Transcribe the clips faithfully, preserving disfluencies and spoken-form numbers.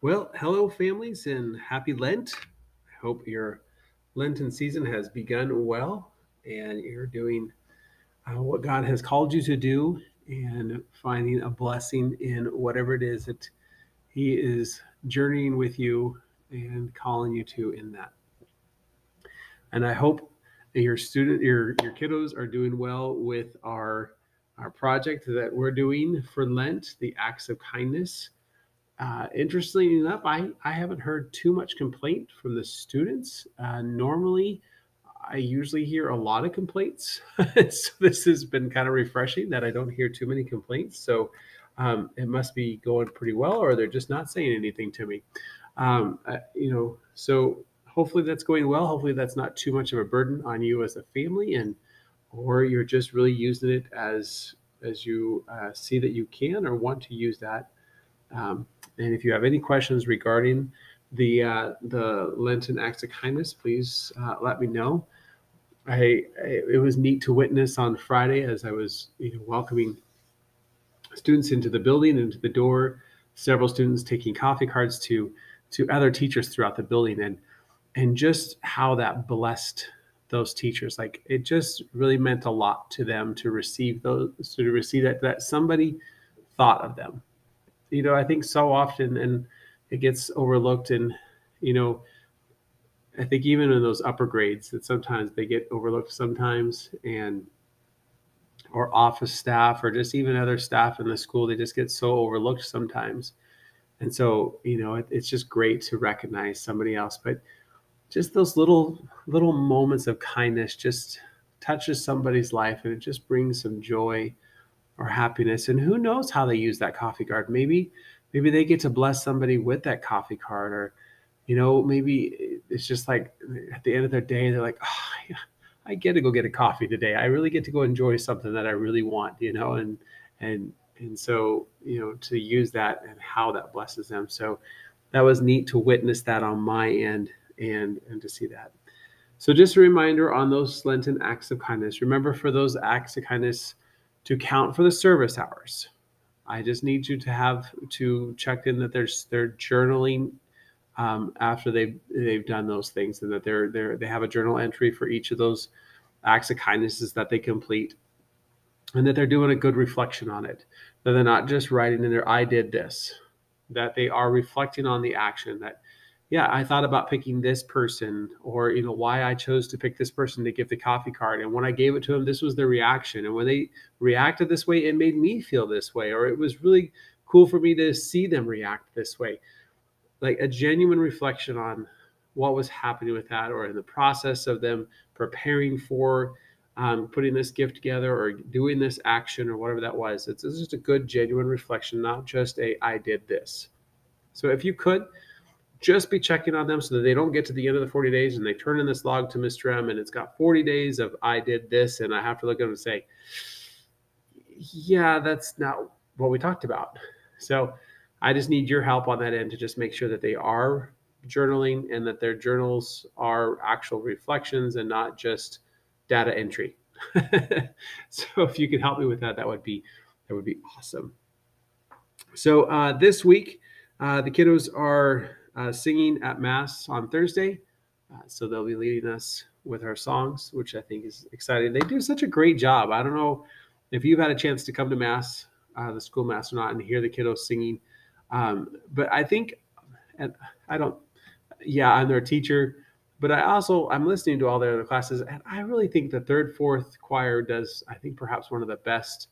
Well, hello, families, and happy Lent. I hope your Lenten season has begun well and you're doing uh, what God has called you to do and finding a blessing in whatever it is that He is journeying with you and calling you to in that. And I hope that your student, your, your kiddos are doing well with our, our project that we're doing for Lent, the Acts of Kindness. Uh, interestingly enough, I, I haven't heard too much complaint from the students. Uh, normally, I usually hear a lot of complaints. So this has been kind of refreshing that I don't hear too many complaints. So um, it must be going pretty well, or they're just not saying anything to me. Um, uh, you know, so hopefully that's going well. Hopefully that's not too much of a burden on you as a family, and or you're just really using it as, as you uh, see that you can or want to use that. Um, and if you have any questions regarding the uh, the Lenten Acts of Kindness, please uh, let me know. I, I it was neat to witness on Friday as I was you know, welcoming students into the building, into the door. Several students taking coffee cards to to other teachers throughout the building, and and just how that blessed those teachers. Like, it just really meant a lot to them to receive those to receive that that somebody thought of them. You know, I think so often, and it gets overlooked, and, you know, I think even in those upper grades that sometimes they get overlooked sometimes, and, or office staff, or just even other staff in the school, they just get so overlooked sometimes. And so, you know, it, it's just great to recognize somebody else, but just those little, little moments of kindness just touches somebody's life, and it just brings some joy or happiness. And who knows how they use that coffee card. Maybe, maybe they get to bless somebody with that coffee card, or, you know, maybe it's just like at the end of their day, they're like, oh, yeah, I get to go get a coffee today. I really get to go enjoy something that I really want, you know? And, and, and so, you know, to use that and how that blesses them. So that was neat to witness that on my end and, and to see that. So just a reminder on those Lenten acts of kindness, remember for those acts of kindness, to count for the service hours. I just need you to have to check in that there's they're journaling um, after they've they've done those things, and that they're they're they have a journal entry for each of those acts of kindnesses that they complete, and that they're doing a good reflection on it. That they're not just writing in there, I did this. That they are reflecting on the action. That, yeah, I thought about picking this person, or, you know, why I chose to pick this person to give the coffee card. And when I gave it to them, this was their reaction. And when they reacted this way, it made me feel this way, or it was really cool for me to see them react this way. Like a genuine reflection on what was happening with that, or in the process of them preparing for um, putting this gift together or doing this action or whatever that was. It's, it's just a good, genuine reflection, not just a, I did this. So if you could, just be checking on them so that they don't get to the end of the forty days and they turn in this log to Mister M and it's got forty days of I did this, and I have to look at them and say, yeah, that's not what we talked about. So I just need your help on that end to just make sure that they are journaling and that their journals are actual reflections and not just data entry. So if you could help me with that, that would be, that would be awesome. So uh, this week, uh, the kiddos are Uh, singing at Mass on Thursday. Uh, so they'll be leading us with our songs, which I think is exciting. They do such a great job. I don't know if you've had a chance to come to Mass, uh, the school Mass or not, and hear the kiddos singing. Um, but I think, and I don't, yeah, I'm their teacher, but I also, I'm listening to all their other classes, and I really think the third, fourth choir does, I think, perhaps one of the best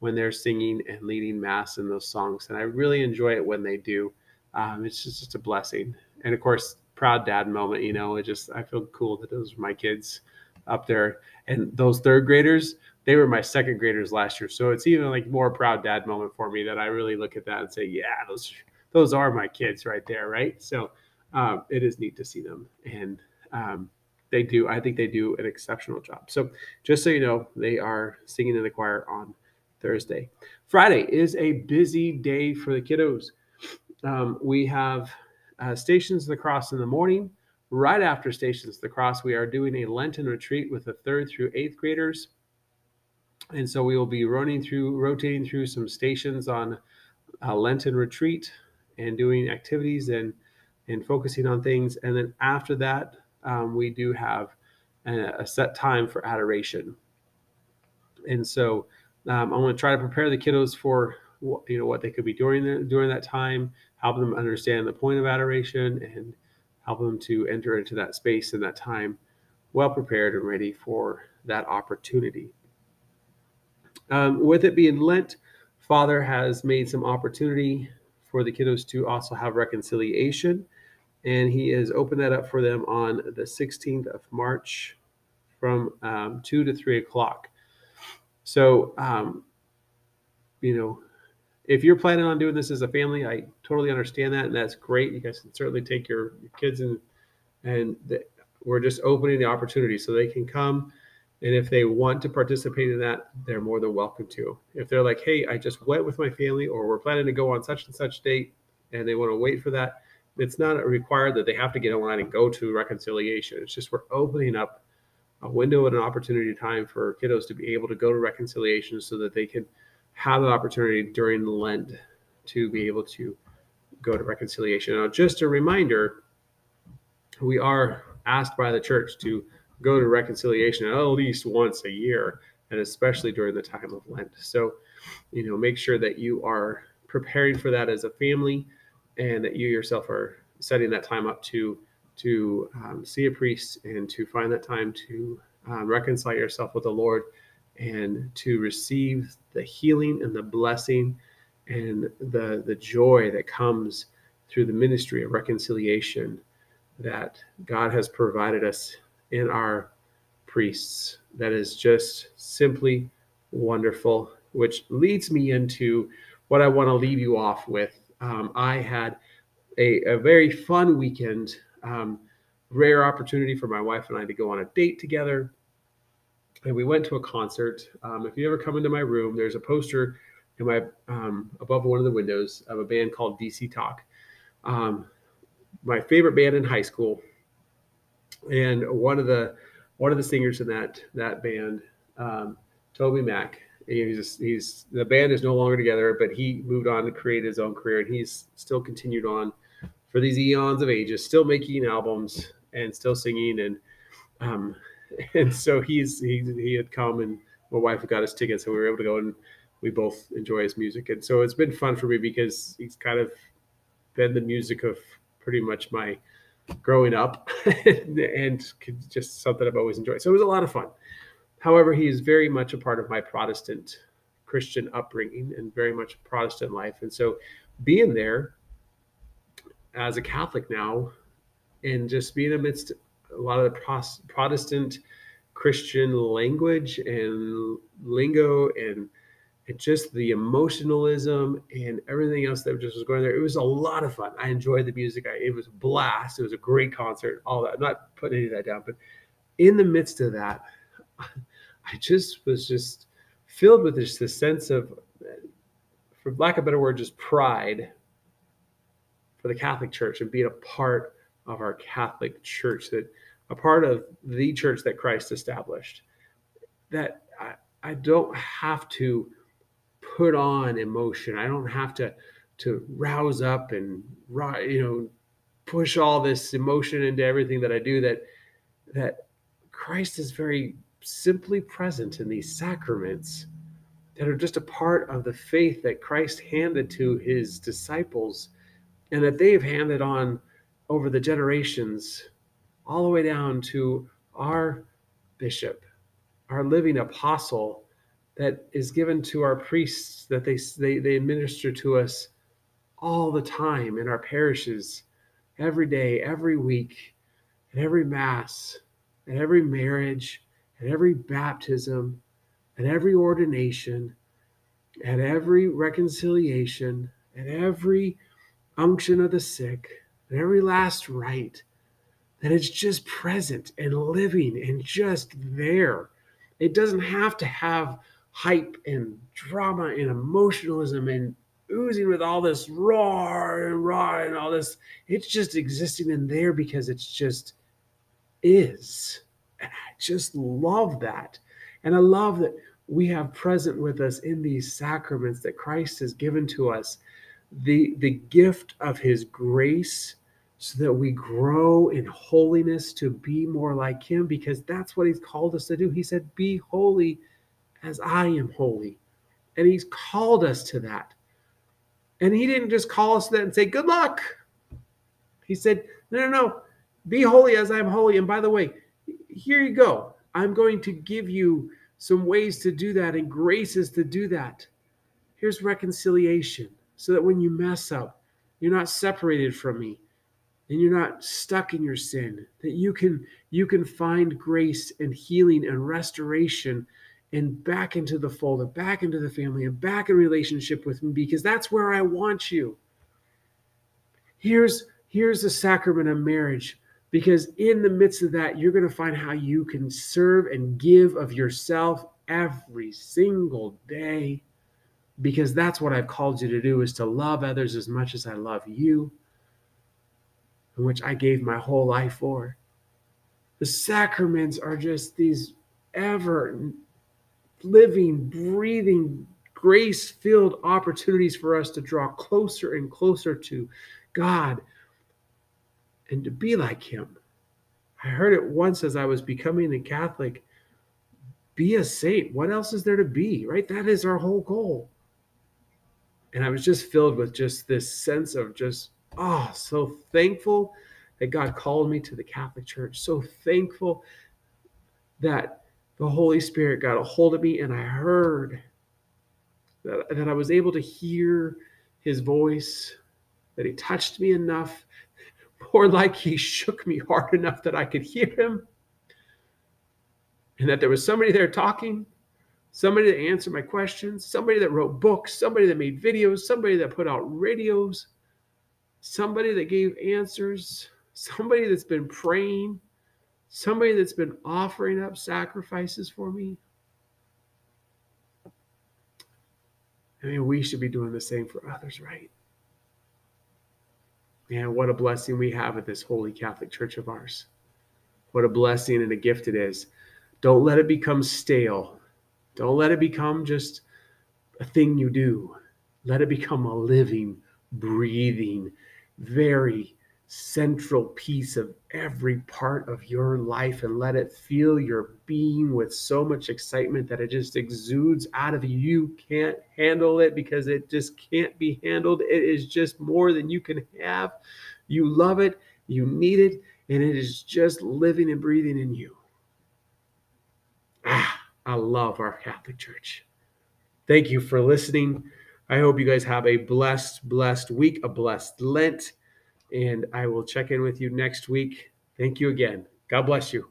when they're singing and leading Mass in those songs. And I really enjoy it when they do. Um, it's just, just a blessing. And of course, proud dad moment, you know, it just, I feel cool that those were my kids up there, and those third graders, they were my second graders last year. So it's even like more proud dad moment for me that I really look at that and say, yeah, those, those are my kids right there. Right. So, um, it is neat to see them, and, um, they do, I think they do an exceptional job. So just so you know, they are singing in the choir on Thursday. Friday is a busy day for the kiddos. Um, we have uh, Stations of the Cross in the morning. Right after Stations of the Cross, we are doing a Lenten retreat with the third through eighth graders. And so we will be running through, rotating through some stations on a Lenten retreat. and doing activities and and focusing on things. And then after that, um, we do have a, a set time for adoration. And so um, I want to try to prepare the kiddos for what, you know, what they could be doing the, during that time, help them understand the point of adoration, and help them to enter into that space and that time well prepared and ready for that opportunity. Um, with it being Lent, Father has made some opportunity for the kiddos to also have reconciliation, and he has opened that up for them on the sixteenth of March from um, two to three o'clock. So, um, you know, if you're planning on doing this as a family, I totally understand that, and that's great. You guys can certainly take your, your kids, and and the, we're just opening the opportunity so they can come. And if they want to participate in that, they're more than welcome to. If they're like, hey, I just went with my family, or we're planning to go on such and such date, and they want to wait for that, it's not required that they have to get online and go to reconciliation. It's just we're opening up a window and an opportunity time for kiddos to be able to go to reconciliation so that they can have the opportunity during Lent to be able to go to reconciliation. Now, just a reminder, we are asked by the church to go to reconciliation at least once a year, and especially during the time of Lent. So, you know, make sure that you are preparing for that as a family, and that you yourself are setting that time up to to um, see a priest and to find that time to um, reconcile yourself with the Lord, and to receive the healing and the blessing and the the joy that comes through the ministry of reconciliation that God has provided us in our priests. That is just simply wonderful, which leads me into what I want to leave you off with. Um, I had a, a very fun weekend, um, rare opportunity for my wife and I to go on a date together. And we went to a concert. Um, if you ever come into my room, there's a poster in my um, above one of the windows of a band called D C Talk. Um, my favorite band in high school. And one of the one of the singers in that that band, um, Toby Mac, he's a, he's the band is no longer together, but he moved on to create his own career, and he's still continued on for these eons of ages, still making albums and still singing, and um, and so he's he he had come, and my wife got us tickets, so we were able to go, and we both enjoy his music, and so it's been fun for me because he's kind of been the music of pretty much my growing up and just something I've always enjoyed. So it was a lot of fun. However, he is very much a part of my Protestant Christian upbringing and very much Protestant life. And so being there as a Catholic now and just being amidst a lot of the Protestant Christian language and lingo and, and just the emotionalism and everything else that just was going there. It was a lot of fun. I enjoyed the music. I, it was a blast. It was a great concert, all that. I'm not putting any of that down, but in the midst of that, I just was just filled with this, this sense of, for lack of a better word, just pride for the Catholic Church and being a part of our Catholic Church, that a part of the church that Christ established, that I, I don't have to put on emotion. I don't have to to rouse up and, you know, push all this emotion into everything that I do, that that Christ is very simply present in these sacraments that are just a part of the faith that Christ handed to his disciples, and that they've handed on over the generations all the way down to our bishop, our living apostle, that is given to our priests, that they, they they administer to us all the time in our parishes, every day, every week, at every mass, at every marriage, at every baptism, at every ordination, at every reconciliation, at every unction of the sick, at every last rite, that it's just present and living and just there. It doesn't have to have hype and drama and emotionalism and oozing with all this roar and roar and all this. It's just existing in there because it's just is. And I just love that. And I love that we have present with us in these sacraments that Christ has given to us, the, the gift of his grace so that we grow in holiness to be more like him, because that's what he's called us to do. He said, be holy as I am holy. And he's called us to that. And he didn't just call us to that and say, good luck. He said, no, no, no, be holy as I'm holy. And by the way, here you go. I'm going to give you some ways to do that and graces to do that. Here's reconciliation, so that when you mess up, you're not separated from me, and you're not stuck in your sin, that you can you can find grace and healing and restoration and back into the fold and back into the family and back in relationship with me, because that's where I want you. Here's, here's the sacrament of marriage, because in the midst of that, you're going to find how you can serve and give of yourself every single day, because that's what I've called you to do, is to love others as much as I love you, which I gave my whole life for. The sacraments are just these ever living, breathing, grace-filled opportunities for us to draw closer and closer to God and to be like him. I heard it once as I was becoming a Catholic, be a saint. What else is there to be, right? That is our whole goal. And I was just filled with just this sense of just, oh, so thankful that God called me to the Catholic Church. So thankful that the Holy Spirit got a hold of me and I heard that, that I was able to hear his voice, that he touched me enough, more like he shook me hard enough that I could hear him, and that there was somebody there talking, somebody that answered my questions, somebody that wrote books, somebody that made videos, somebody that put out radios, somebody that gave answers, somebody that's been praying, somebody that's been offering up sacrifices for me. I mean, we should be doing the same for others, right? Man, what a blessing we have at this Holy Catholic Church of ours. What a blessing and a gift it is. Don't let it become stale. Don't let it become just a thing you do. Let it become a living, breathing, very central piece of every part of your life, and let it fill your being with so much excitement that it just exudes out of you. You can't handle it, because it just can't be handled. It is just more than you can have. You love it, you need it, and it is just living and breathing in you. Ah, I love our Catholic Church. Thank you for listening. I hope you guys have a blessed, blessed week, a blessed Lent, and I will check in with you next week. Thank you again. God bless you.